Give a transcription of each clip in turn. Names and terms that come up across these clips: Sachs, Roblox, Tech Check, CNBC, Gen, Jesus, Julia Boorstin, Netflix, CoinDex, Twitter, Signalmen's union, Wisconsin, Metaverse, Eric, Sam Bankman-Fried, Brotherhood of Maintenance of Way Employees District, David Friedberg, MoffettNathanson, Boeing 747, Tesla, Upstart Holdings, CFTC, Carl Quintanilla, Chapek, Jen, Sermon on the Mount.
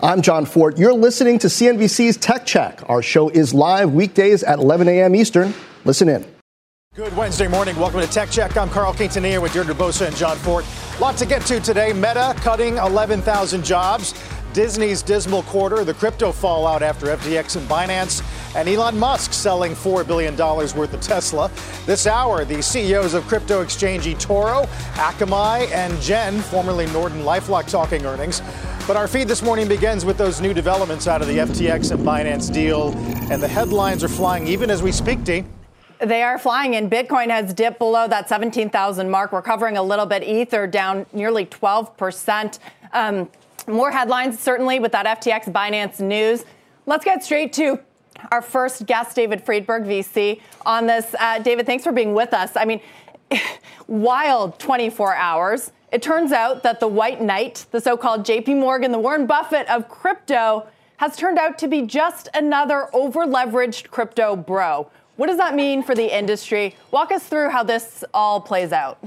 I'm John Fort. You're listening to CNBC's Tech Check. Our show is live weekdays at 11 a.m. Eastern. Listen in. Good Wednesday morning. Welcome to Tech Check. I'm Carl Quintanilla with Deirdre Bosa and John Fort. Lot to get to today. Meta cutting 11,000 jobs. Disney's dismal quarter, the crypto fallout after FTX and Binance, and Elon Musk selling $4 billion worth of Tesla. This hour, the CEOs of crypto exchange eToro, Akamai, and Gen, formerly Norton LifeLock, talking earnings. But our feed this morning begins with those new developments out of the FTX and Binance deal, and the headlines are flying even as we speak, Dee. They are flying, and Bitcoin has dipped below that 17,000 mark, recovering a little bit. Ether down nearly 12%. More headlines, certainly, with that FTX Binance news. Let's get straight to our first guest, David Friedberg, VC, on this. David, thanks for being with us. I mean, wild 24 hours. It turns out that the white knight, the so-called J.P. Morgan, the Warren Buffett of crypto, has turned out to be just another over-leveraged crypto bro. What does that mean for the industry? Walk us through how this all plays out.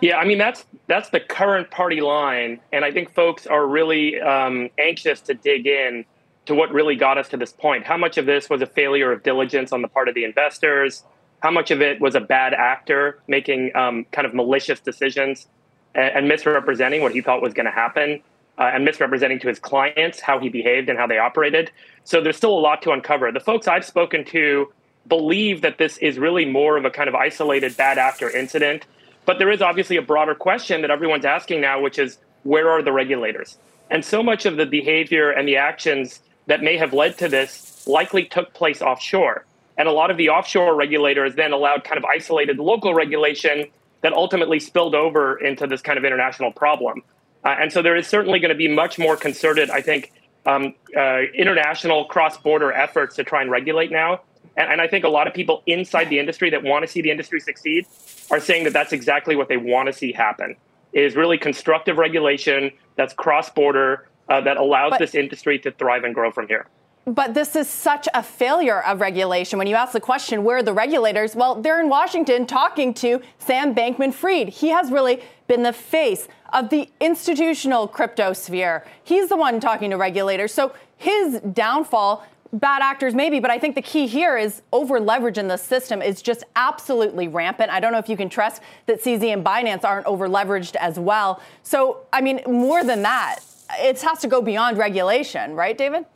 Yeah, I mean, that's the current party line. And I think folks are really anxious to dig in to what really got us to this point. How much of this was a failure of diligence on the part of the investors? How much of it was a bad actor making kind of malicious decisions and misrepresenting what he thought was going to happen and misrepresenting to his clients how he behaved and how they operated? So there's still a lot to uncover. The folks I've spoken to believe that this is really more of a kind of isolated bad actor incident. But there is obviously a broader question that everyone's asking now, which is, where are the regulators? And so much of the behavior and the actions that may have led to this likely took place offshore. And a lot of the offshore regulators then allowed kind of isolated local regulation that ultimately spilled over into this kind of international problem. And so there is certainly going to be much more concerted, I think, international cross-border efforts to try and regulate now. And I think a lot of people inside the industry that want to see the industry succeed are saying that that's exactly what they want to see happen, is really constructive regulation that's cross-border, that allows this industry to thrive and grow from here. But this is such a failure of regulation. When you ask the question, where are the regulators? Well, they're in Washington talking to Sam Bankman-Fried. He has really been the face of the institutional crypto sphere. He's the one talking to regulators. So his downfall... Bad actors, maybe, but I think the key here is over-leverage in the system is just absolutely rampant. I don't know if you can trust that CZ and Binance aren't over-leveraged as well. So, I mean, more than that, it has to go beyond regulation, right, David?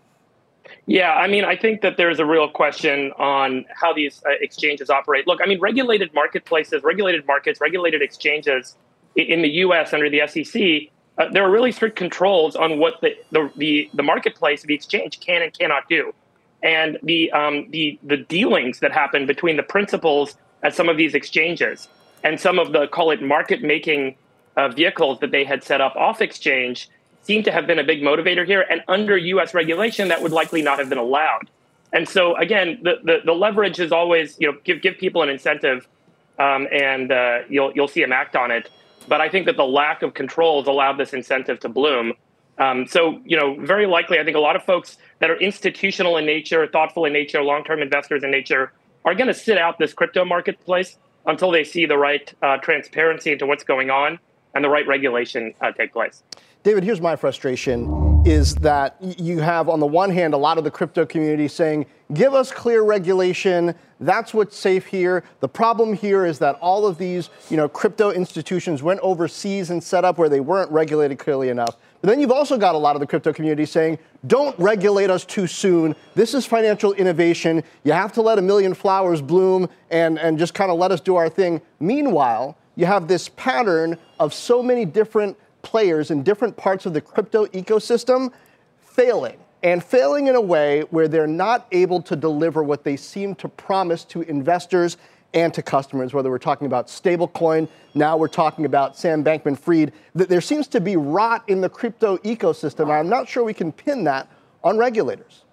Yeah, I mean, I think that there's a real question on how these exchanges operate. Look, I mean, regulated marketplaces, regulated markets, regulated exchanges in the U.S. under the SEC, there are really strict controls on what the marketplace, the exchange, can and cannot do. And the dealings that happen between the principals at some of these exchanges and some of the, call it, market making vehicles that they had set up off exchange seem to have been a big motivator here. And under U.S. regulation, that would likely not have been allowed. And so, again, the leverage is always, you know, give people an incentive and you'll see them act on it. But I think that the lack of controls allowed this incentive to bloom. So, you know, very likely, I think a lot of folks that are institutional in nature, thoughtful in nature, long-term investors in nature, are going to sit out this crypto marketplace until they see the right transparency into what's going on and the right regulation take place. David, here's my frustration, is that you have, on the one hand, a lot of the crypto community saying, give us clear regulation. That's what's safe here. The problem here is that all of these, you know, crypto institutions went overseas and set up where they weren't regulated clearly enough. But then you've also got a lot of the crypto community saying, don't regulate us too soon. This is financial innovation. You have to let a million flowers bloom and just kind of let us do our thing. Meanwhile, you have this pattern of so many different players in different parts of the crypto ecosystem failing in a way where they're not able to deliver what they seem to promise to investors and to customers, whether we're talking about stablecoin, now we're talking about Sam Bankman-Fried. There seems to be rot in the crypto ecosystem. I'm not sure we can pin that on regulators.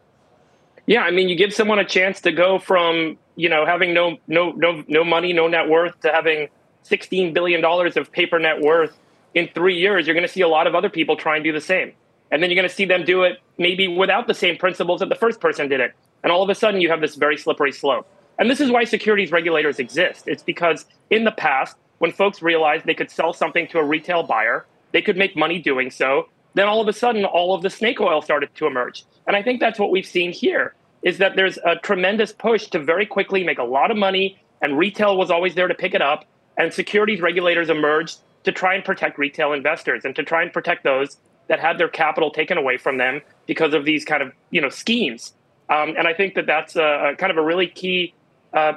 Yeah, I mean, you give someone a chance to go from, you know, having no money, no net worth, to having $16 billion of paper net worth in 3 years. You're going to see a lot of other people try and do the same. And then you're going to see them do it maybe without the same principles that the first person did it. And all of a sudden, you have this very slippery slope. And this is why securities regulators exist. It's because in the past, when folks realized they could sell something to a retail buyer, they could make money doing so. Then all of a sudden, all of the snake oil started to emerge. And I think that's what we've seen here, is that there's a tremendous push to very quickly make a lot of money. And retail was always there to pick it up. And securities regulators emerged to try and protect retail investors and to try and protect those that had their capital taken away from them because of these kind of, you know, schemes. And I think that that's a kind of a really key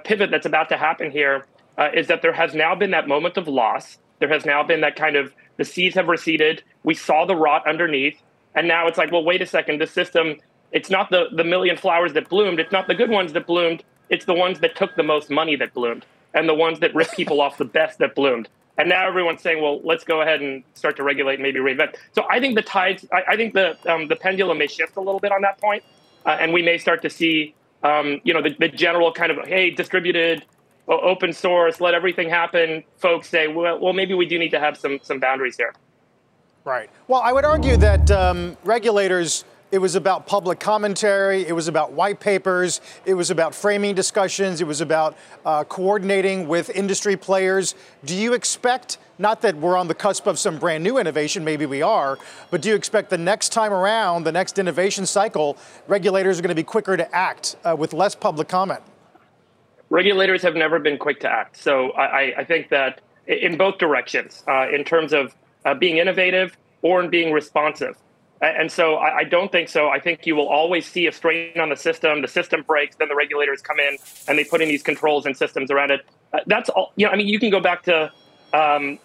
pivot that's about to happen here, is that there has now been that moment of loss. There has now been that kind of, the seas have receded. We saw the rot underneath. And now it's like, well, wait a second, this system, it's not the million flowers that bloomed. It's not the good ones that bloomed. It's the ones that took the most money that bloomed, and the ones that ripped people off the best that bloomed. And now everyone's saying, well, let's go ahead and start to regulate and maybe reinvent. So I think the tides, I think the pendulum may shift a little bit on that point, and we may start to see, you know, the general kind of, hey, distributed, open source, let everything happen. Folks say, well, maybe we do need to have some boundaries here. Right. Well, I would argue that regulators, it was about public commentary. It was about white papers. It was about framing discussions. It was about coordinating with industry players. Do you expect, not that we're on the cusp of some brand new innovation, maybe we are, but do you expect the next time around, the next innovation cycle, regulators are going to be quicker to act with less public comment? Regulators have never been quick to act. So I think that in both directions, in terms of being innovative or in being responsive. And so I don't think so. I think you will always see a strain on the system breaks, then the regulators come in and they put in these controls and systems around it. That's all, you know, I mean, you can go back to the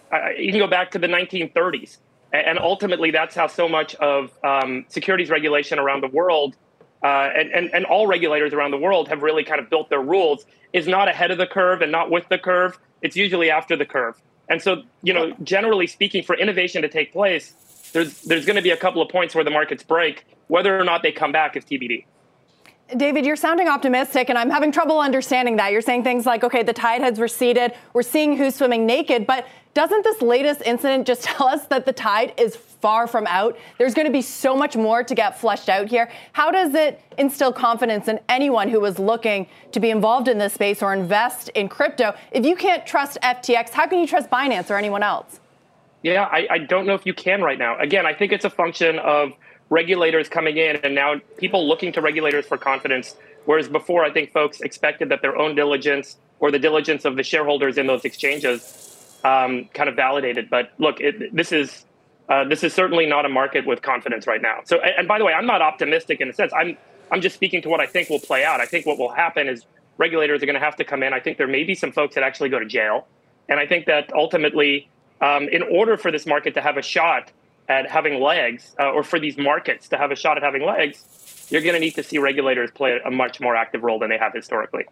1930s. And ultimately, that's how so much of securities regulation around the world and all regulators around the world have really kind of built their rules, is not ahead of the curve and not with the curve. It's usually after the curve. And so, you know, generally speaking, for innovation to take place, there's going to be a couple of points where the markets break. Whether or not they come back is TBD. David, you're sounding optimistic, and I'm having trouble understanding that. You're saying things like, okay, the tide has receded. We're seeing who's swimming naked. But doesn't this latest incident just tell us that the tide is far from out? There's going to be so much more to get flushed out here. How does it instill confidence in anyone who is looking to be involved in this space or invest in crypto? If you can't trust FTX, how can you trust Binance or anyone else? Yeah, I don't know if you can right now. Again, I think it's a function of regulators coming in and now people looking to regulators for confidence, whereas before I think folks expected that their own diligence or the diligence of the shareholders in those exchanges kind of validated. But look, this is certainly not a market with confidence right now. So, and by the way, I'm not optimistic in a sense. I'm just speaking to what I think will play out. I think what will happen is regulators are going to have to come in. I think there may be some folks that actually go to jail, and I think that ultimately, in order for this market to have a shot at having legs, or for these markets to have a shot at having legs, you're going to need to see regulators play a much more active role than they have historically.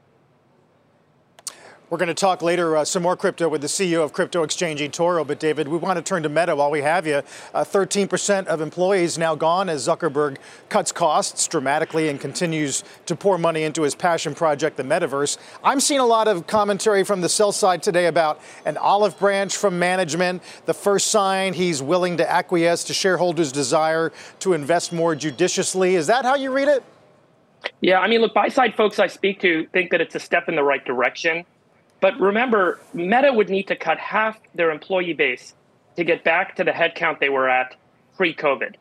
We're going to talk later some more crypto with the CEO of crypto exchange eToro. But David, we want to turn to Meta while we have you. 13% of employees now gone as Zuckerberg cuts costs dramatically and continues to pour money into his passion project, the Metaverse. I'm seeing a lot of commentary from the sell side today about an olive branch from management, the first sign he's willing to acquiesce to shareholders' desire to invest more judiciously. Is that how you read it? Yeah, I mean, look, buy-side folks I speak to think that it's a step in the right direction. But remember, Meta would need to cut half their employee base to get back to the headcount they were at pre-COVID.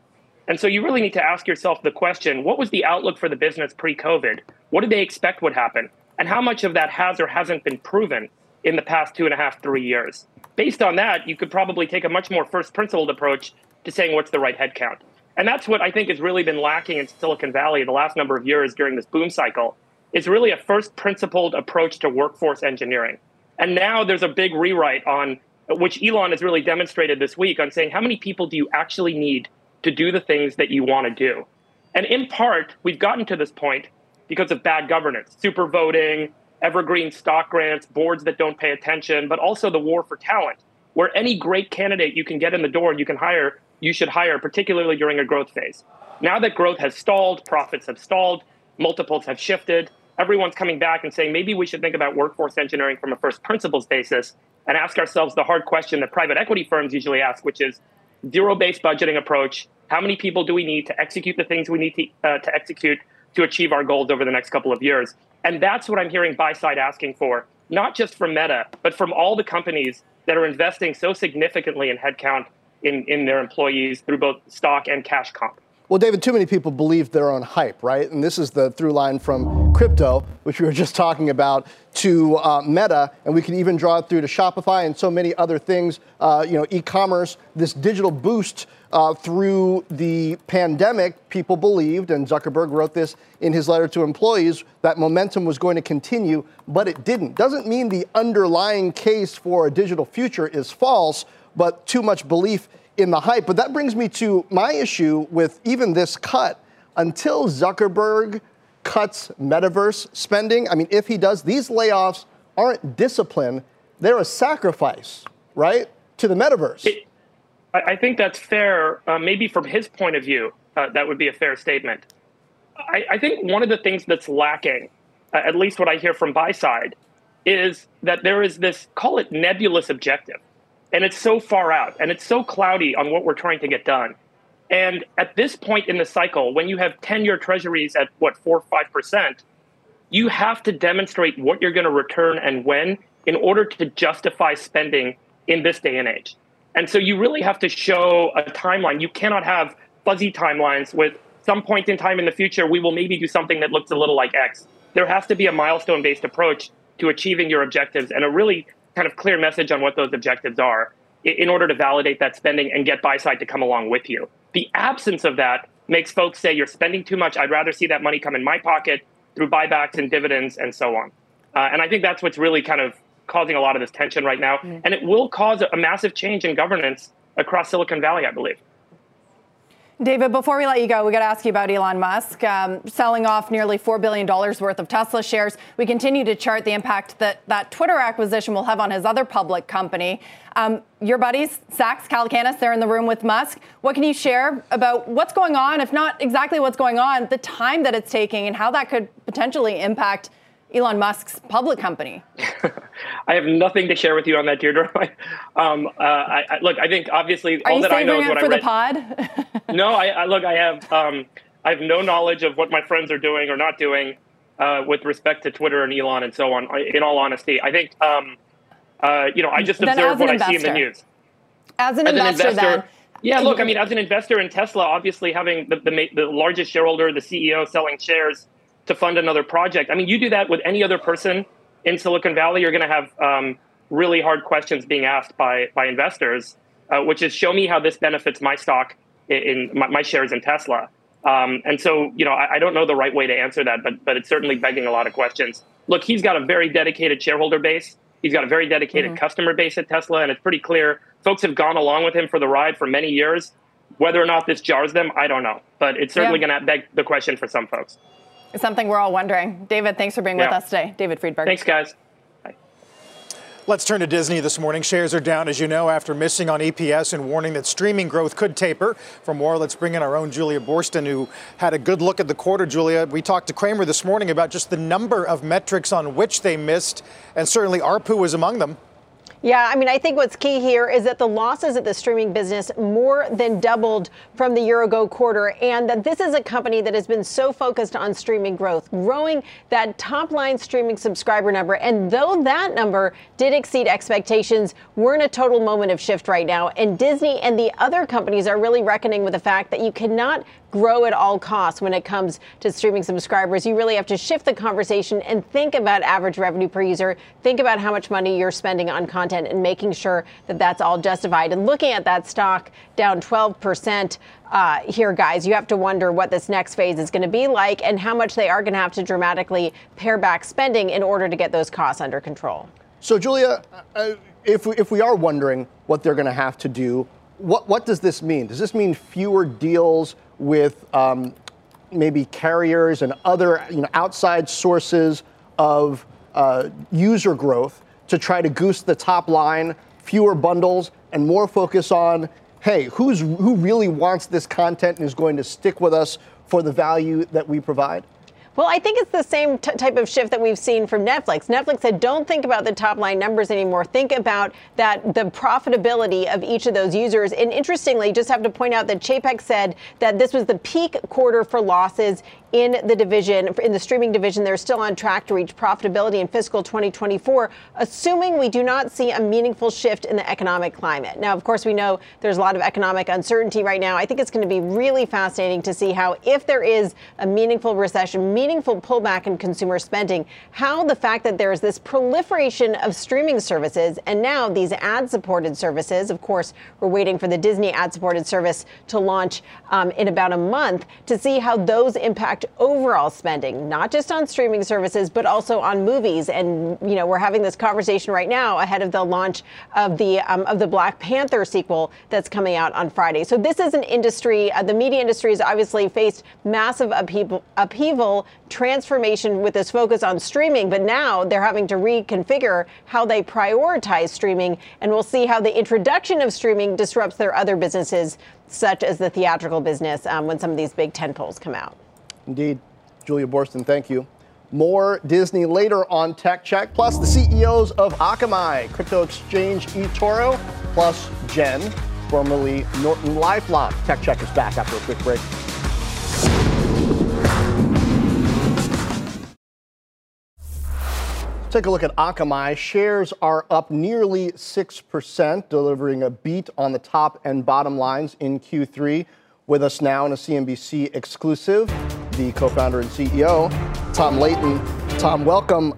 And so you really need to ask yourself the question, what was the outlook for the business pre-COVID? What did they expect would happen? And how much of that has or hasn't been proven in the past 2.5, 3 years? Based on that, you could probably take a much more first principled approach to saying what's the right headcount. And that's what I think has really been lacking in Silicon Valley the last number of years during this boom cycle. It's really a first principled approach to workforce engineering. And now there's a big rewrite on, which Elon has really demonstrated this week, on saying how many people do you actually need to do the things that you want to do? And in part, we've gotten to this point because of bad governance, super voting, evergreen stock grants, boards that don't pay attention, but also the war for talent, where any great candidate you can get in the door and you can hire, you should hire, particularly during a growth phase. Now that growth has stalled, profits have stalled, multiples have shifted, everyone's coming back and saying, maybe we should think about workforce engineering from a first principles basis and ask ourselves the hard question that private equity firms usually ask, which is zero-based budgeting approach. How many people do we need to execute the things we need to execute to achieve our goals over the next couple of years? And that's what I'm hearing buy-side asking for, not just from Meta, but from all the companies that are investing so significantly in headcount in their employees through both stock and cash comp. Well, David, too many people believe their own hype, right? And this is the through line from crypto, which we were just talking about, to Meta, and we can even draw it through to Shopify and so many other things, e-commerce, this digital boost through the pandemic, people believed, and Zuckerberg wrote this in his letter to employees, that momentum was going to continue, but it didn't. Doesn't mean the underlying case for a digital future is false, but too much belief in the hype. But that brings me to my issue with even this cut. Until Zuckerberg cuts metaverse spending, I mean, if he does, these layoffs aren't discipline. They're a sacrifice, right, to the metaverse. I think that's fair. Maybe from his point of view, that would be a fair statement. I think one of the things that's lacking, at least what I hear from buy side, is that there is this, call it nebulous objective. And it's so far out, and it's so cloudy on what we're trying to get done. And at this point in the cycle, when you have 10-year treasuries at, 4 or 5%, you have to demonstrate what you're going to return and when in order to justify spending in this day and age. And so you really have to show a timeline. You cannot have fuzzy timelines with some point in time in the future, we will maybe do something that looks a little like X. There has to be a milestone-based approach to achieving your objectives and a really kind of clear message on what those objectives are in order to validate that spending and get buy side to come along with you. The absence of that makes folks say you're spending too much. I'd rather see that money come in my pocket through buybacks and dividends and so on. And I think that's what's really kind of causing a lot of this tension right now. Mm-hmm. And it will cause a massive change in governance across Silicon Valley, I believe. David, before we let you go, we got to ask you about Elon Musk selling off nearly $4 billion worth of Tesla shares. We continue to chart the impact that Twitter acquisition will have on his other public company. Your buddies, Sachs, Calacanis, they're in the room with Musk. What can you share about what's going on, if not exactly what's going on, the time that it's taking and how that could potentially impact Elon Musk's public company? I have nothing to share with you on that, Deirdre. Look, I think obviously all that I know is what I read. Are you saving it for the pod? No, look, I have no knowledge of what my friends are doing or not doing with respect to Twitter and Elon and so on. In all honesty, I think I just observe what I see in the news. As an investor, then. Yeah, look, I mean, as an investor in Tesla, obviously having the largest shareholder, the CEO, selling shares to fund another project. I mean, you do that with any other person in Silicon Valley, you're going to have really hard questions being asked by investors, which is show me how this benefits my stock in my shares in Tesla. And so, I don't know the right way to answer that, but it's certainly begging a lot of questions. Look, he's got a very dedicated shareholder base. He's got a very dedicated customer base at Tesla. And it's pretty clear folks have gone along with him for the ride for many years. Whether or not this jars them, I don't know. But it's certainly going to beg the question for some folks. It's something we're all wondering. David, thanks for being with us today. David Friedberg. Thanks, guys. Bye. Let's turn to Disney this morning. Shares are down, as you know, after missing on EPS and warning that streaming growth could taper. For more, let's bring in our own Julia Boorstin, who had a good look at the quarter. Julia, we talked to Kramer this morning about just the number of metrics on which they missed, and certainly ARPU was among them. Yeah, I mean, I think what's key here is that the losses at the streaming business more than doubled from the year-ago quarter, and that this is a company that has been so focused on streaming growth, growing that top-line streaming subscriber number. And though that number did exceed expectations, we're in a total moment of shift right now. And Disney and the other companies are really reckoning with the fact that you cannot grow at all costs when it comes to streaming subscribers. You really have to shift the conversation and think about average revenue per user, think about how much money you're spending on content and making sure that that's all justified. And looking at that stock down 12% here, guys, you have to wonder what this next phase is going to be like and how much they are going to have to dramatically pare back spending in order to get those costs under control. So, Julia, if we are wondering what they're going to have to do, what does this mean? Does this mean fewer deals with maybe carriers and other outside sources of user growth to try to goose the top line, fewer bundles, and more focus on, hey, who really wants this content and is going to stick with us for the value that we provide? Well, I think it's the same type of shift that we've seen from Netflix. Netflix said, don't think about the top line numbers anymore. Think about the profitability of each of those users. And interestingly, just have to point out that Chapek said that this was the peak quarter for losses in the division, in the streaming division. They're still on track to reach profitability in fiscal 2024, assuming we do not see a meaningful shift in the economic climate. Now, of course, we know there's a lot of economic uncertainty right now. I think it's going to be really fascinating to see how, if there is a meaningful recession, meaningful pullback in consumer spending, how the fact that there is this proliferation of streaming services and now these ad-supported services, of course, we're waiting for the Disney ad-supported service to launch in about a month, to see how those impact overall spending, not just on streaming services, but also on movies. And, you know, we're having this conversation right now ahead of the launch of the Black Panther sequel that's coming out on Friday. So this is an industry, the media industry has obviously faced massive upheaval, transformation with this focus on streaming, but now they're having to reconfigure how they prioritize streaming, and we'll see how the introduction of streaming disrupts their other businesses, such as the theatrical business, when some of these big tentpoles come out. Indeed. Julia Boorstin, thank you. More Disney later on Tech Check, plus the CEOs of Akamai, crypto exchange eToro, plus Jen, formerly Norton LifeLock. Tech Check is back after a quick break. Take a look at Akamai. Shares are up nearly 6%, delivering a beat on the top and bottom lines in Q3. With us now in a CNBC exclusive, the co-founder and CEO, Tom Leighton. Tom, welcome.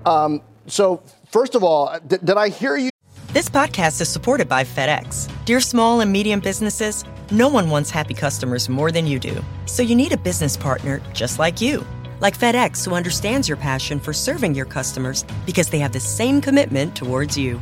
So first of all, did I hear you? This podcast is supported by FedEx. Dear small and medium businesses, no one wants happy customers more than you do. So you need a business partner just like you. Like FedEx, who understands your passion for serving your customers because they have the same commitment towards you.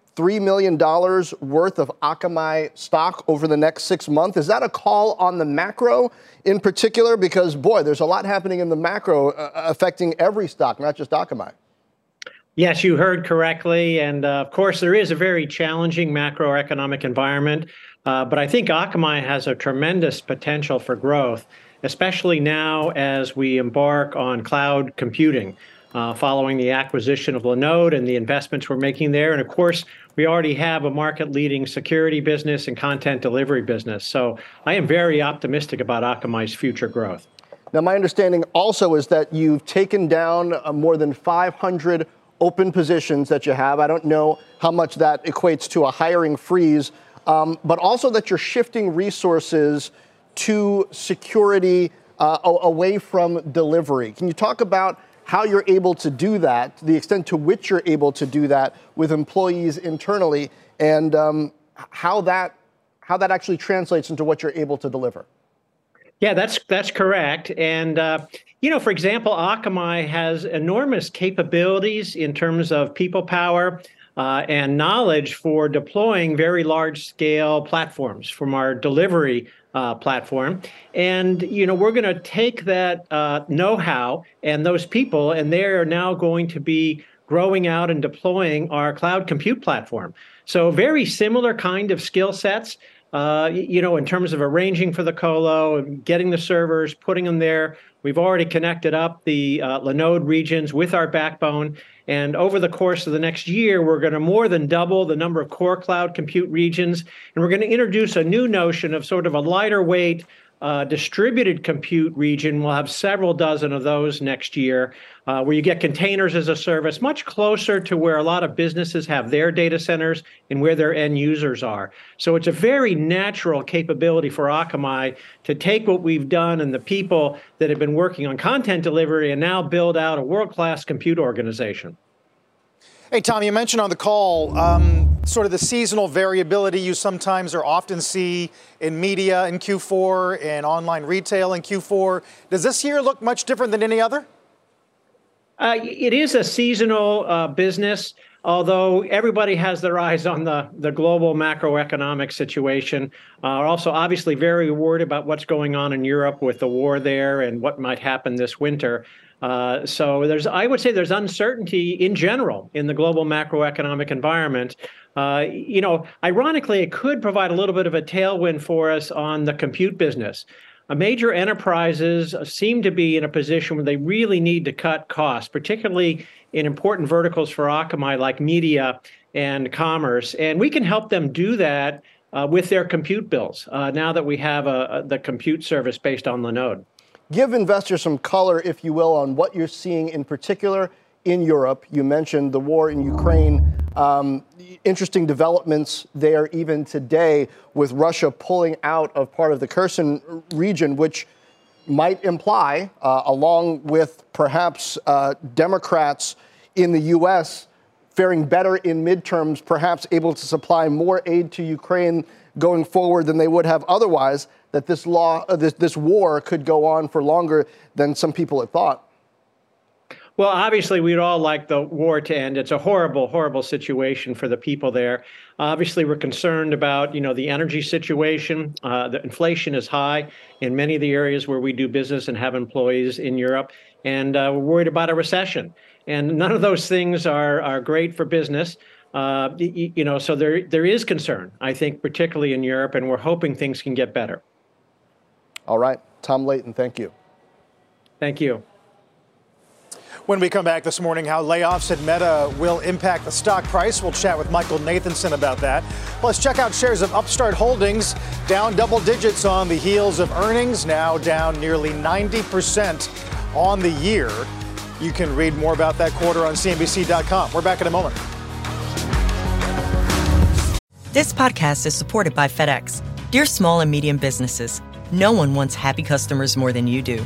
$3 million worth of Akamai stock over the next 6 months. Is that a call on the macro in particular? Because, boy, there's a lot happening in the macro affecting every stock, not just Akamai. Yes, you heard correctly. And, of course, there is a very challenging macroeconomic environment. But I think Akamai has a tremendous potential for growth, especially now as we embark on cloud computing. Following the acquisition of Linode and the investments we're making there. And of course, we already have a market-leading security business and content delivery business. So I am very optimistic about Akamai's future growth. Now, my understanding also is that you've taken down more than 500 open positions that you have. I don't know how much that equates to a hiring freeze, but also that you're shifting resources to security away from delivery. Can you talk about how you're able to do that, the extent to which you're able to do that with employees internally, and how that actually translates into what you're able to deliver? Yeah, that's correct. And, you know, for example, Akamai has enormous capabilities in terms of people power and knowledge for deploying very large-scale platforms from our delivery platform. And, you know, we're going to take that know-how and those people, and they are now going to be growing out and deploying our cloud compute platform. So very similar kind of skill sets, You know, in terms of arranging for the colo, getting the servers, putting them there. We've already connected up the Linode regions with our backbone. And over the course of the next year, we're going to more than double the number of core cloud compute regions. And we're going to introduce a new notion of sort of a lighter weight distributed compute region. We'll have several dozen of those next year, where you get containers as a service, much closer to where a lot of businesses have their data centers and where their end users are. So it's a very natural capability for Akamai to take what we've done and the people that have been working on content delivery and now build out a world-class compute organization. Hey, Tom, you mentioned on the call sort of the seasonal variability you sometimes or often see in media in Q4 and online retail in Q4. Does this year look much different than any other? It is a seasonal business, although everybody has their eyes on the global macroeconomic situation. Are also obviously very worried about what's going on in Europe with the war there and what might happen this winter. So I would say there's uncertainty in general in the global macroeconomic environment. You know, ironically, it could provide a little bit of a tailwind for us on the compute business. Major enterprises seem to be in a position where they really need to cut costs, particularly in important verticals for Akamai like media and commerce. And we can help them do that with their compute bills now that we have the compute service based on Linode. Give investors some color, if you will, on what you're seeing in particular in Europe. You mentioned the war in Ukraine, interesting developments there even today with Russia pulling out of part of the Kherson region, which might imply, along with perhaps Democrats in the U.S. faring better in midterms, perhaps able to supply more aid to Ukraine going forward than they would have otherwise, that this war could go on for longer than some people had thought. Well, obviously, we'd all like the war to end. It's a horrible, horrible situation for the people there. Obviously, we're concerned about, you know, the energy situation. The inflation is high in many of the areas where we do business and have employees in Europe. And we're worried about a recession. And none of those things are great for business. You know, so there is concern, I think, particularly in Europe. And we're hoping things can get better. All right. Tom Leighton, thank you. Thank you. When we come back this morning, how layoffs at Meta will impact the stock price. We'll chat with Michael Nathanson about that. Plus, check out shares of Upstart Holdings, down double digits on the heels of earnings, now down nearly 90% on the year. You can read more about that quarter on CNBC.com. We're back in a moment. This podcast is supported by FedEx. Dear small and medium businesses, no one wants happy customers more than you do.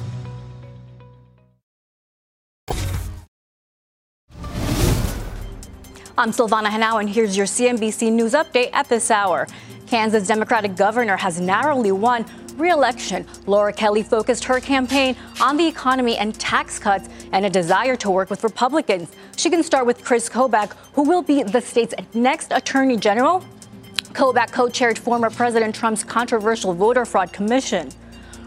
I'm Silvana Hanau, and here's your CNBC News update at this hour. Kansas Democratic governor has narrowly won re-election. Laura Kelly focused her campaign on the economy and tax cuts and a desire to work with Republicans. She can start with Chris Kobach, who will be the state's next attorney general. Kobach co-chaired former President Trump's controversial voter fraud commission.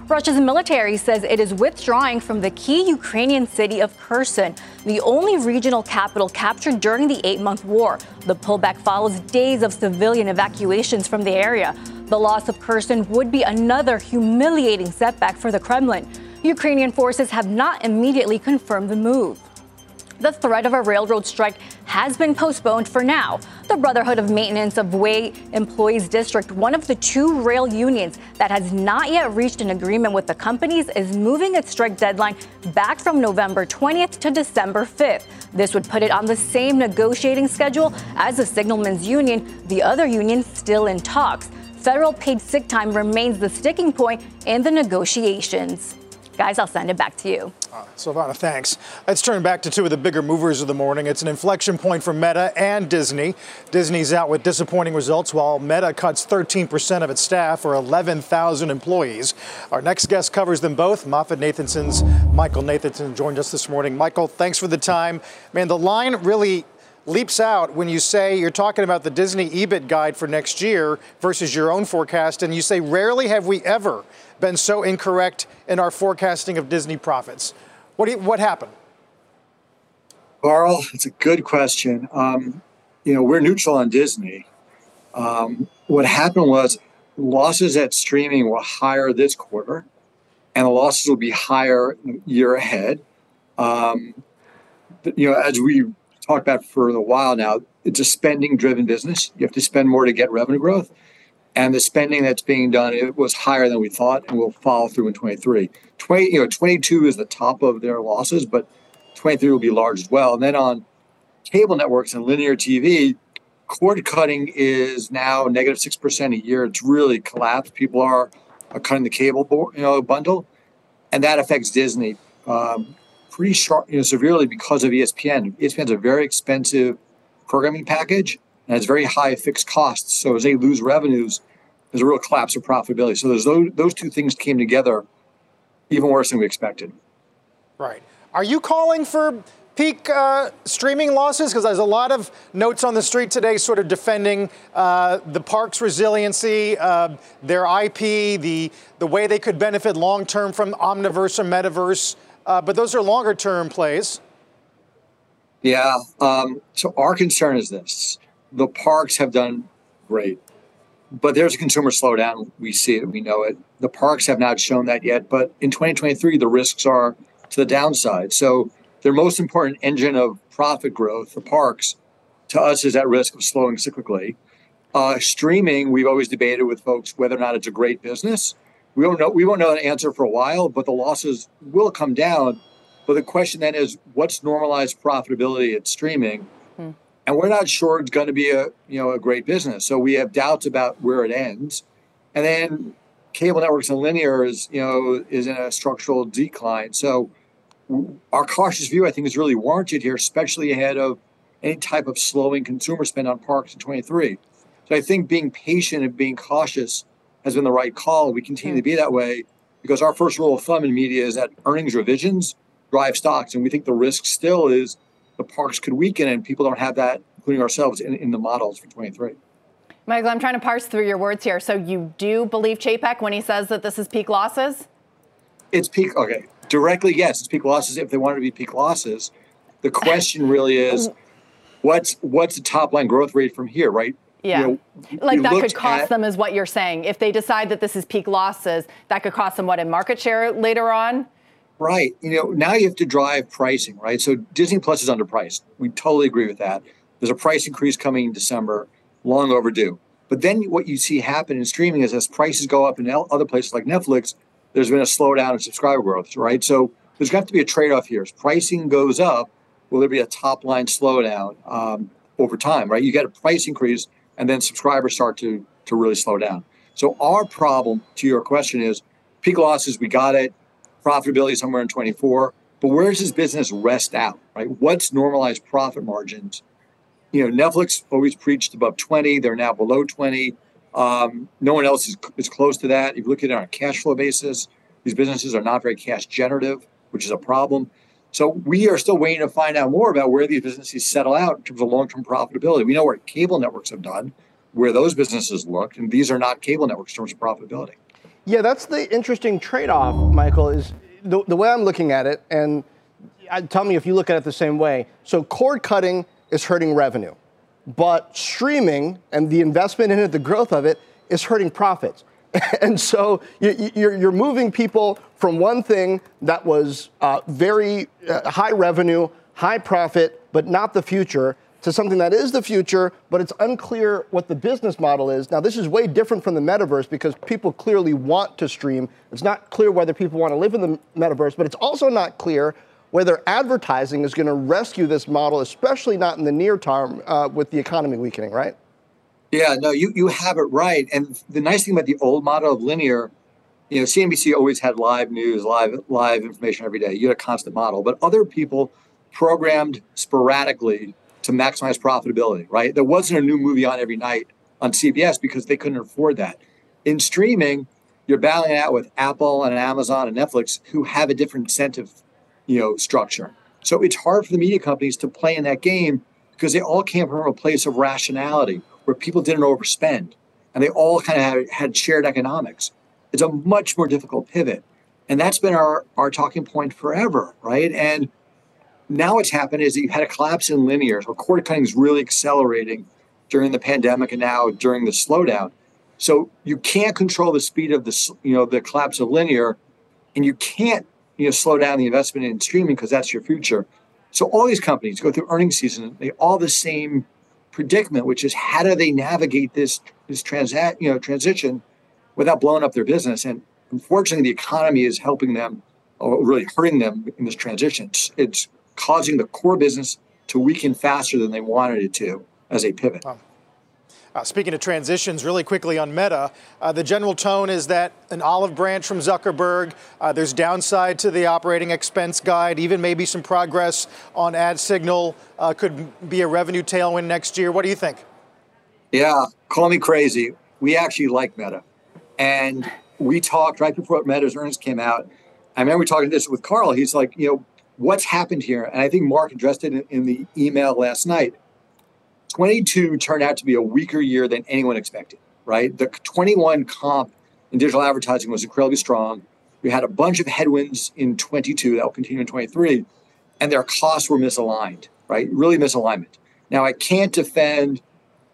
Russia's military says it is withdrawing from the key Ukrainian city of Kherson, the only regional capital captured during the 8-month war. The pullback follows days of civilian evacuations from the area. The loss of Kherson would be another humiliating setback for the Kremlin. Ukrainian forces have not immediately confirmed the move. The threat of a railroad strike has been postponed for now. The Brotherhood of Maintenance of Way Employees District, one of the 2 rail unions that has not yet reached an agreement with the companies, is moving its strike deadline back from November 20th to December 5th. This would put it on the same negotiating schedule as the Signalmen's Union, the other union still in talks. Federal paid sick time remains the sticking point in the negotiations. Guys, I'll send it back to you. Silvana, thanks. Let's turn back to two of the bigger movers of the morning. It's an inflection point for Meta and Disney. Disney's out with disappointing results while Meta cuts 13% of its staff, or 11,000 employees. Our next guest covers them both. Moffat Nathanson's Michael Nathanson joined us this morning. Michael, thanks for the time. Man, the line really leaps out when you say you're talking about the Disney EBIT guide for next year versus your own forecast, and you say rarely have we ever been so incorrect in our forecasting of Disney profits. What happened? Carl, it's a good question. We're neutral on Disney. What happened was losses at streaming were higher this quarter, and the losses will be higher year ahead. As we talked about for a while now, it's a spending-driven business. You have to spend more to get revenue growth. And the spending that's being done, it was higher than we thought, and will follow through in 23. 22 is the top of their losses, but 23 will be large as well. And then on cable networks and linear TV, cord cutting is now negative -6% a year. It's really collapsed. People are cutting the cable bundle, and that affects Disney pretty sharp, severely because of ESPN. ESPN's a very expensive programming package, and it's very high fixed costs. So as they lose revenues, there's a real collapse of profitability. So those two things came together even worse than we expected. Right. Are you calling for peak streaming losses? Because there's a lot of notes on the street today sort of defending the park's resiliency, their IP, the way they could benefit long-term from Omniverse or Metaverse. But those are longer-term plays. Yeah. So our concern is this. The parks have done great, but there's a consumer slowdown. We see it, we know it. The parks have not shown that yet, but in 2023, the risks are to the downside. So their most important engine of profit growth, the parks, to us is at risk of slowing cyclically. Streaming, we've always debated with folks whether or not it's a great business. We don't know. We won't know an answer for a while, but the losses will come down. But the question then is, what's normalized profitability at streaming? And we're not sure it's going to be a great business. So we have doubts about where it ends. And then cable networks and linear is in a structural decline. So our cautious view, I think, is really warranted here, especially ahead of any type of slowing consumer spend on parks in 23. So I think being patient and being cautious has been the right call. We continue to be that way because our first rule of thumb in media is that earnings revisions drive stocks. And we think the risk still is the parks could weaken, and people don't have that, including ourselves, in the models for 23. Michael, I'm trying to parse through your words here. So you do believe Chapek when he says that this is peak losses? It's peak, okay. Directly, yes, it's peak losses if they wanted to be peak losses. The question really is, what's the top line growth rate from here, right? Yeah, that could cost them is what you're saying. If they decide that this is peak losses, that could cost them what, in market share later on? Right. Now you have to drive pricing, right? So Disney Plus is underpriced. We totally agree with that. There's a price increase coming in December, long overdue. But then what you see happen in streaming is as prices go up in other places like Netflix, there's been a slowdown in subscriber growth, right? So there's going to have to be a trade-off here. As pricing goes up, will there be a top-line slowdown over time, right? You get a price increase, and then subscribers start to really slow down. So our problem, to your question, is peak losses, we got it. Profitability somewhere in 24, but where does this business rest out, right? What's normalized profit margins? Netflix always preached above 20. They're now below 20. No one else is close to that. If you look at it on a cash flow basis, these businesses are not very cash generative, which is a problem. So we are still waiting to find out more about where these businesses settle out in terms of long-term profitability. We know where cable networks have done, where those businesses look, and these are not cable networks in terms of profitability. Yeah, that's the interesting trade-off, Michael, is the way I'm looking at it, and tell me if you look at it the same way. So cord cutting is hurting revenue, but streaming and the investment in it, the growth of it, is hurting profits. And so you're moving people from one thing that was very high revenue, high profit, but not the future, to something that is the future, but it's unclear what the business model is. Now, this is way different from the metaverse because people clearly want to stream. It's not clear whether people want to live in the metaverse, but it's also not clear whether advertising is going to rescue this model, especially not in the near term with the economy weakening, right? Yeah, no, you have it right. And the nice thing about the old model of linear, you know, CNBC always had live news, live information every day. You had a constant model, but other people programmed sporadically to maximize profitability, right? There wasn't a new movie on every night on CBS because they couldn't afford that. In streaming, you're battling out with Apple and Amazon and Netflix, who have a different incentive, you know, structure. So it's hard for the media companies to play in that game because they all came from a place of rationality where people didn't overspend and they all kind of had shared economics. It's a much more difficult pivot. And that's been our talking point forever, right? And now what's happened is that you had a collapse in linear. So cord cutting is really accelerating during the pandemic and now during the slowdown. So you can't control the speed of the, you know, the collapse of linear, and you can't, you know, slow down the investment in streaming because that's your future. So all these companies go through earnings season, they all the same predicament, which is how do they navigate this transition without blowing up their business? And unfortunately, the economy is helping them or really hurting them in this transition. It's causing the core business to weaken faster than they wanted it to as a pivot. Wow. Speaking of transitions, really quickly on Meta, the general tone is that an olive branch from Zuckerberg, there's downside to the operating expense guide, even maybe some progress on ad signal could be a revenue tailwind next year. What do you think? Yeah, call me crazy. We actually like Meta. And we talked right before Meta's earnings came out. I remember talking this with Carl. He's like, you know, what's happened here? And I think Mark addressed it in the email last night. 22 turned out to be a weaker year than anyone expected, right? The 21 comp in digital advertising was incredibly strong. We had a bunch of headwinds in 22 that will continue in 23, and their costs were misaligned, right? Really misalignment. Now, I can't defend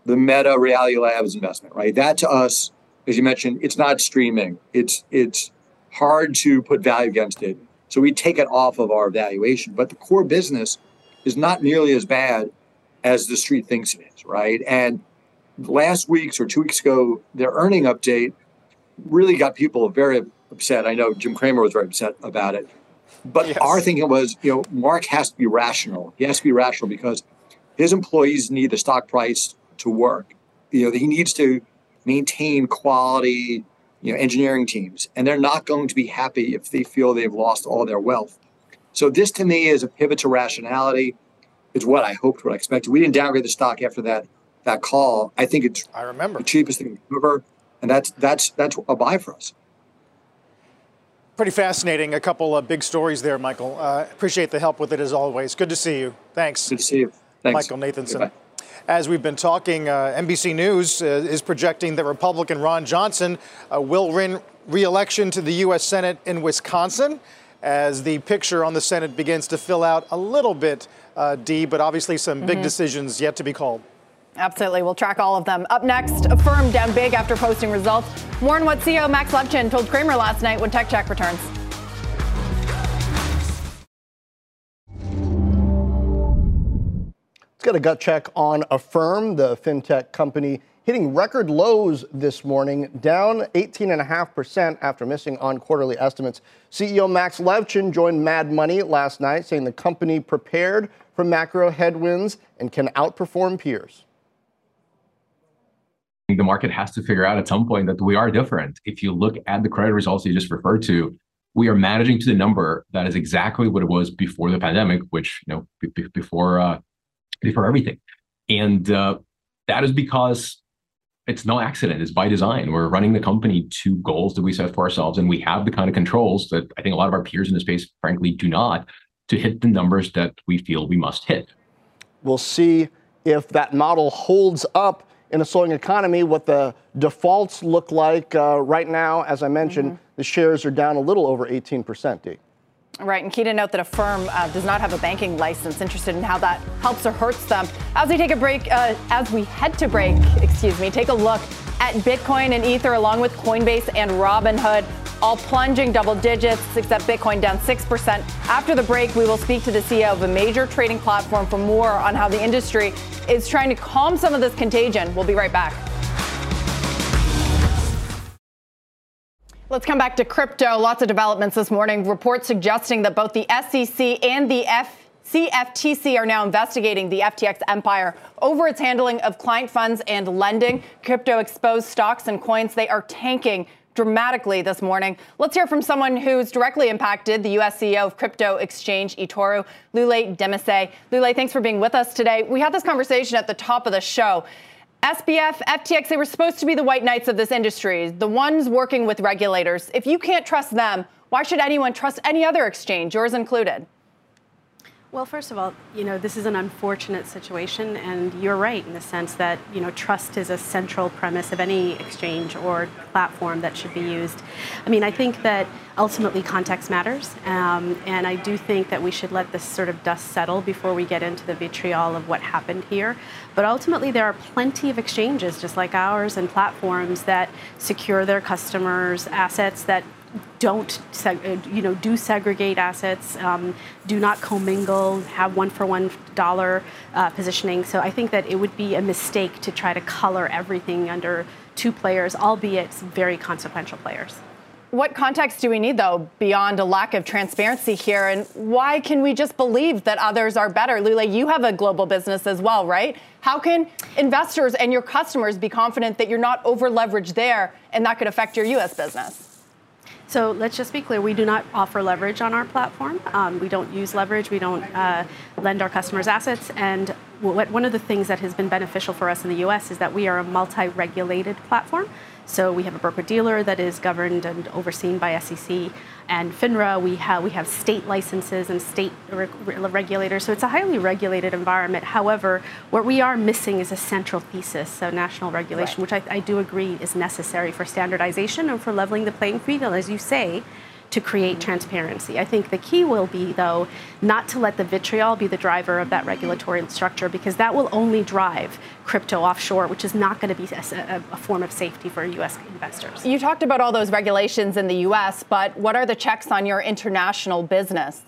the Meta Reality Labs investment, right? That to us, as you mentioned, it's not streaming. It's hard to put value against it. So we take it off of our valuation. But the core business is not nearly as bad as the street thinks it is, right? And last week's or 2 weeks ago, their earning update really got people very upset. I know Jim Kramer was very upset about it. But yes, our thinking was, you know, Mark has to be rational. He has to be rational because his employees need the stock price to work. You know, he needs to maintain quality, you know, engineering teams. And they're not going to be happy if they feel they've lost all their wealth. So this, to me, is a pivot to rationality. It's what I hoped, what I expected. We didn't downgrade the stock after that call. I think it's the cheapest thing ever, and that's a buy for us. Pretty fascinating. A couple of big stories there, Michael. Appreciate the help with it as always. Good to see you. Thanks. Good to see you. Thanks. Michael Nathanson. Goodbye. As we've been talking, NBC News is projecting that Republican Ron Johnson will win re-election to the U.S. Senate in Wisconsin, as the picture on the Senate begins to fill out a little bit, Dee, but obviously some big decisions yet to be called. Absolutely. We'll track all of them. Up next, Affirm down big after posting results. Warn what CEO Max Levchin told Kramer last night when Tech Check returns. Let's get a gut check on Affirm, the fintech company hitting record lows this morning, down 18.5% after missing on quarterly estimates. CEO Max Levchin joined Mad Money last night, saying the company prepared for macro headwinds and can outperform peers. I think the market has to figure out at some point that we are different. If you look at the credit results you just referred to, we are managing to the number that is exactly what it was before the pandemic, which, you know, before everything. And that is because it's no accident. It's by design. We're running the company to goals that we set for ourselves, and we have the kind of controls that I think a lot of our peers in the space, frankly, do not, to hit the numbers that we feel we must hit. We'll see if that model holds up in a slowing economy, what the defaults look like. Right now, as I mentioned, the shares are down a little over 18%, Dee. Right, and key to note that Affirm does not have a banking license. Interested in how that helps or hurts them. As we head to break, take a look at Bitcoin and Ether along with Coinbase and Robinhood, all plunging double digits, except Bitcoin down 6%. After the break, we will speak to the CEO of a major trading platform for more on how the industry is trying to calm some of this contagion. We'll be right back. Let's come back to crypto. Lots of developments this morning. Reports suggesting that both the SEC and the CFTC are now investigating the FTX empire over its handling of client funds and lending. Crypto-exposed stocks and coins, they are tanking dramatically this morning. Let's hear from someone who's directly impacted, the U.S. CEO of crypto exchange eToro, Lule Demese. Lule, thanks for being with us today. We had this conversation at the top of the show. SBF, FTX, they were supposed to be the white knights of this industry, the ones working with regulators. If you can't trust them, why should anyone trust any other exchange, yours included? Well, first of all, you know, this is an unfortunate situation, and you're right in the sense that, you know, trust is a central premise of any exchange or platform that should be used. I mean, I think that ultimately context matters, and I do think that we should let this sort of dust settle before we get into the vitriol of what happened here. But ultimately, there are plenty of exchanges just like ours and platforms that secure their customers' assets, that don't, you know, do segregate assets, do not commingle, have one-for-one dollar positioning. So I think that it would be a mistake to try to color everything under two players, albeit very consequential players. What context do we need, though, beyond a lack of transparency here? And why can we just believe that others are better? Lule, you have a global business as well, right? How can investors and your customers be confident that you're not over-leveraged there and that could affect your U.S. business? So let's just be clear, we do not offer leverage on our platform. We don't use leverage, we don't lend our customers assets, and one of the things that has been beneficial for us in the US is that we are a multi-regulated platform. So we have a broker-dealer that is governed and overseen by SEC and FINRA. We have state licenses and state regulators. So it's a highly regulated environment. However, what we are missing is a central thesis, so national regulation, right, which I do agree is necessary for standardization and for leveling the playing field, as you say, to create transparency. I think the key will be, though, not to let the vitriol be the driver of that regulatory structure, because that will only drive crypto offshore, which is not going to be a form of safety for U.S. investors. You talked about all those regulations in the U.S., but what are the checks on your international business?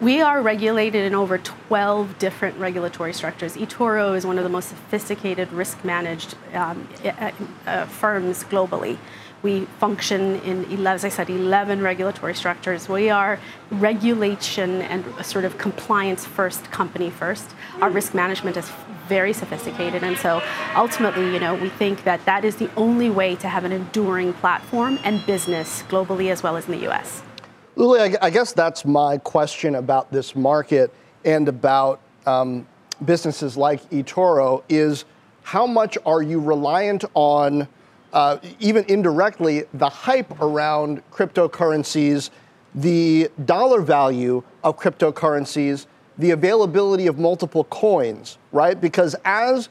We are regulated in over 12 different regulatory structures. eToro is one of the most sophisticated risk-managed firms globally. We function in, as I said, 11 regulatory structures. We are regulation and sort of compliance first, company first. Our risk management is very sophisticated. And so ultimately, you know, we think that that is the only way to have an enduring platform and business globally as well as in the U.S. Lule, I guess that's my question about this market and about businesses like eToro is how much are you reliant on even indirectly, the hype around cryptocurrencies, the dollar value of cryptocurrencies, the availability of multiple coins, right? Because as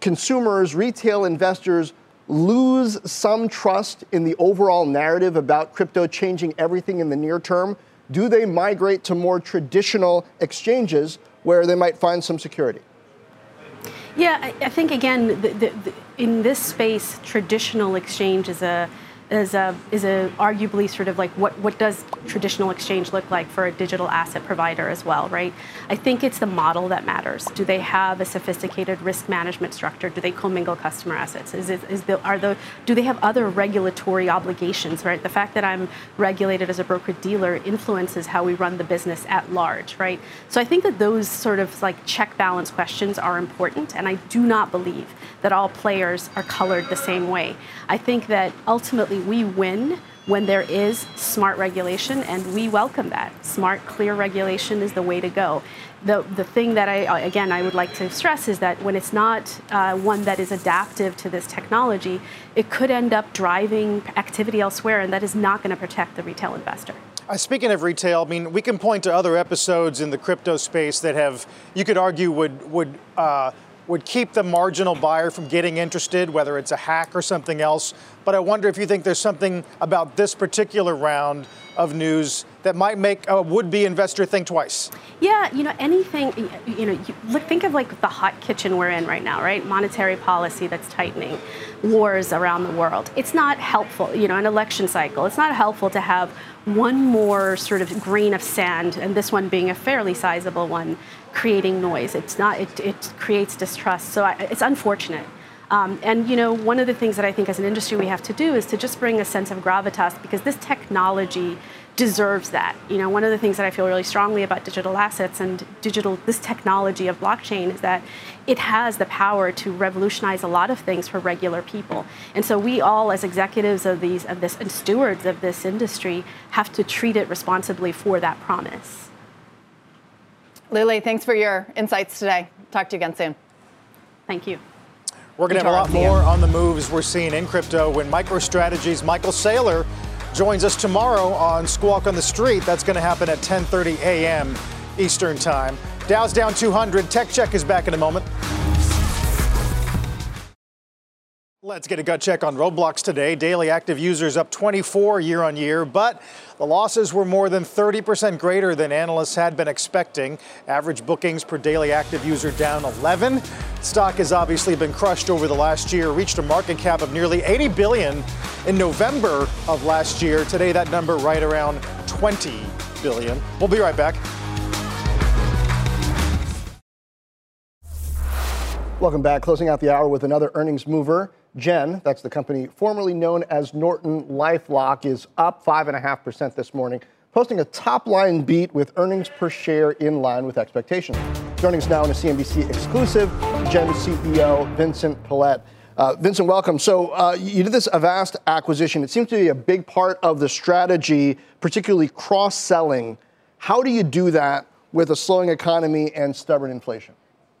consumers, retail investors lose some trust in the overall narrative about crypto changing everything in the near term, do they migrate to more traditional exchanges where they might find some security? Yeah, I think, again, in this space, traditional exchange is arguably sort of like what does traditional exchange look like for a digital asset provider as well, right? I think it's the model that matters. Do they have a sophisticated risk management structure? Do they commingle customer assets? Do they have other regulatory obligations, right? The fact that I'm regulated as a broker-dealer influences how we run the business at large, right? So I think that those sort of like check balance questions are important, and I do not believe that all players are colored the same way. I think that ultimately we win when there is smart regulation, and we welcome that. Smart, clear regulation is the way to go. The thing that I would like to stress is that when it's not one that is adaptive to this technology, it could end up driving activity elsewhere, and that is not going to protect the retail investor. Speaking of retail, I mean, we can point to other episodes in the crypto space that have, you could argue, would keep the marginal buyer from getting interested, whether it's a hack or something else. But I wonder if you think there's something about this particular round of news that might make a would-be investor think twice. Yeah, you know, anything, you know, think of like the hot kitchen we're in right now, right? Monetary policy that's tightening, wars around the world. It's not helpful, you know, an election cycle. It's not helpful to have one more sort of grain of sand, and this one being a fairly sizable one, creating noise. It's not, it creates distrust. So it's unfortunate. And, you know, one of the things that I think as an industry we have to do is to just bring a sense of gravitas, because this technology deserves that. You know, one of the things that I feel really strongly about digital assets and this technology of blockchain is that it has the power to revolutionize a lot of things for regular people. And so we all, as executives of this and stewards of this industry, have to treat it responsibly for that promise. Lily, thanks for your insights today. Talk to you again soon. Thank you. We're going to have a lot more on the moves we're seeing in crypto when MicroStrategy's Michael Saylor joins us tomorrow on Squawk on the Street. That's going to happen at 10:30 a.m. Eastern Time. Dow's down 200. Tech Check is back in a moment. Let's get a gut check on Roblox today. Daily active users up 24 year on year, but the losses were more than 30% greater than analysts had been expecting. Average bookings per daily active user down 11. Stock has obviously been crushed over the last year, reached a market cap of nearly 80 billion in November of last year. Today, that number right around 20 billion. We'll be right back. Welcome back. Closing out the hour with another earnings mover. Gen, that's the company formerly known as Norton LifeLock, is up 5.5% this morning, posting a top-line beat with earnings per share in line with expectations. Joining us now in a CNBC exclusive, Gen CEO Vincent Pilette. Vincent, welcome. So you did this Avast acquisition. It seems to be a big part of the strategy, particularly cross-selling. How do you do that with a slowing economy and stubborn inflation?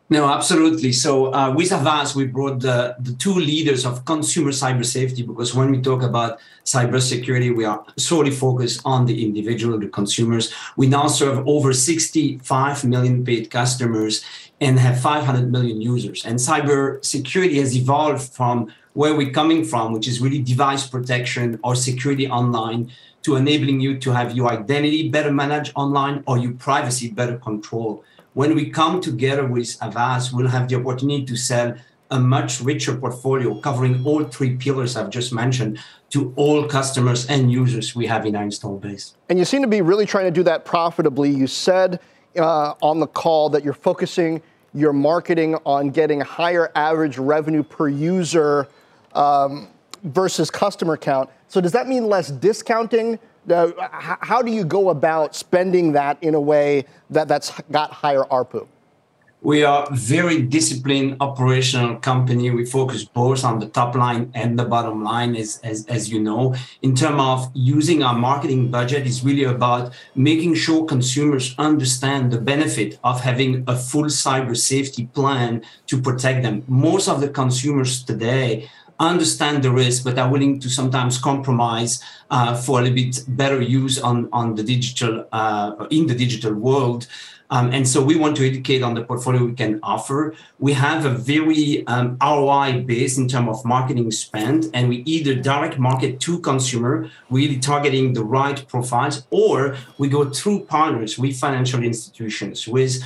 No, absolutely. So with Avast, we brought the two leaders of consumer cyber safety, because when we talk about cybersecurity, we are solely focused on the individual, the consumers. We now serve over 65 million paid customers and have 500 million users. And cybersecurity has evolved from where we're coming from, which is really device protection or security online, to enabling you to have your identity better managed online or your privacy better controlled. When we come together with Avast, we'll have the opportunity to sell a much richer portfolio covering all three pillars I've just mentioned to all customers and users we have in our install base. And you seem to be really trying to do that profitably. You said on the call that you're focusing your marketing on getting higher average revenue per user versus customer count. So does that mean less discounting? How do you go about spending that in a way that's got higher ARPU? We are a very disciplined operational company. We focus both on the top line and the bottom line, as you know. In terms of using our marketing budget, it's really about making sure consumers understand the benefit of having a full cyber safety plan to protect them. Most of the consumers today understand the risk, but are willing to sometimes compromise for a little bit better use on the digital in the digital world. And so we want to educate on the portfolio we can offer. We have a very ROI base in terms of marketing spend, and we either direct market to consumer, really targeting the right profiles, or we go through partners with financial institutions, with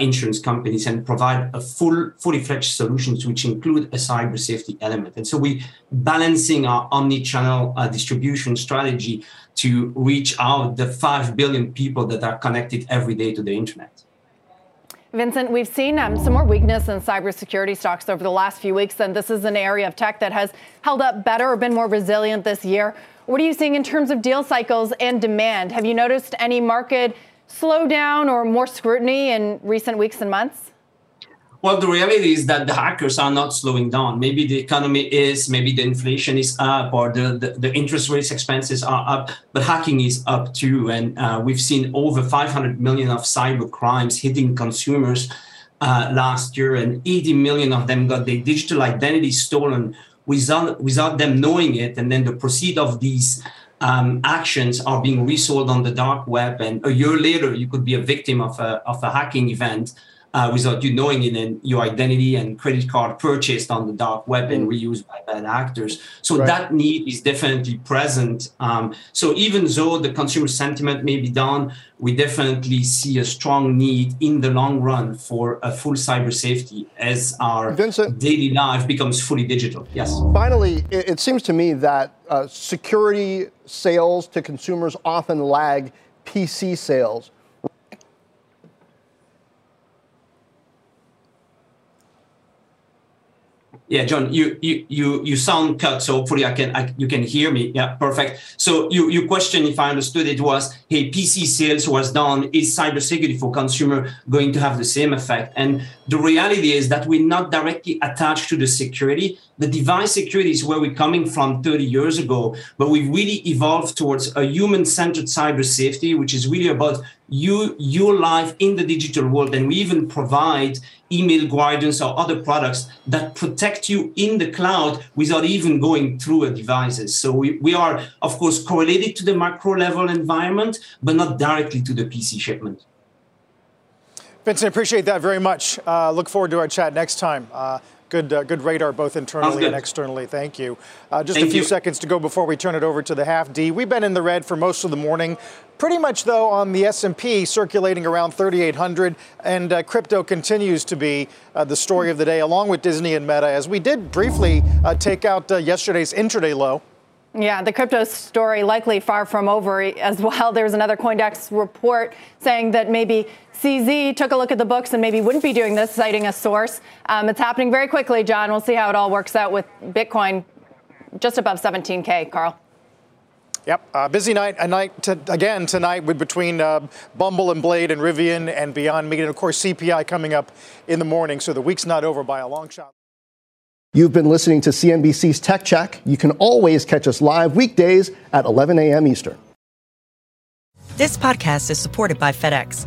insurance companies, and provide a fully-fledged solutions, which include a cyber safety element. And so we're balancing our omni-channel distribution strategy to reach out the 5 billion people that are connected every day to the internet. Vincent, we've seen some more weakness in cybersecurity stocks over the last few weeks, and this is an area of tech that has held up better or been more resilient this year. What are you seeing in terms of deal cycles and demand? Have you noticed any market slowdown or more scrutiny in recent weeks and months? Well, the reality is that the hackers are not slowing down. Maybe the economy is, maybe the inflation is up, or the interest rates expenses are up, but hacking is up too. And we've seen over 500 million of cyber crimes hitting consumers last year, and 80 million of them got their digital identity stolen without them knowing it. And then the proceeds of these actions are being resold on the dark web. And a year later, you could be a victim of a hacking event without you knowing it, and your identity and credit card purchased on the dark web and reused by bad actors. So that need is definitely present. So even though the consumer sentiment may be down, we definitely see a strong need in the long run for a full cyber safety as our daily life becomes fully digital. Yes. Finally, it seems to me that security sales to consumers often lag PC sales. Yeah, John, you sound cut, so hopefully you can hear me. Yeah, perfect. So your question, if I understood it, was, hey, PC sales was down. Is cybersecurity for consumer going to have the same effect? And the reality is that we're not directly attached to the security. The device security is where we're coming from 30 years ago, but we've really evolved towards a human-centered cyber safety, which is really about your life in the digital world. And we even provide email guidance or other products that protect you in the cloud without even going through a devices. So we are, of course, correlated to the macro level environment, but not directly to the PC shipment. Vincent, appreciate that very much. Look forward to our chat next time. Good radar, both internally and externally. Thank you. Just a few seconds to go before we turn it over to the half D. We've been in the red for most of the morning, pretty much, though, on the S&P circulating around 3,800. And crypto continues to be the story of the day, along with Disney and Meta, as we did briefly take out yesterday's intraday low. Yeah, the crypto story likely far from over as well. There's another CoinDex report saying that maybe CZ took a look at the books and maybe wouldn't be doing this, citing a source. It's happening very quickly, John. We'll see how it all works out with Bitcoin just above 17K, Carl. Yep. Busy night. Again tonight with between Bumble and Blade and Rivian and Beyond Meat. And, of course, CPI coming up in the morning. So the week's not over by a long shot. You've been listening to CNBC's Tech Check. You can always catch us live weekdays at 11 a.m. Eastern. This podcast is supported by FedEx.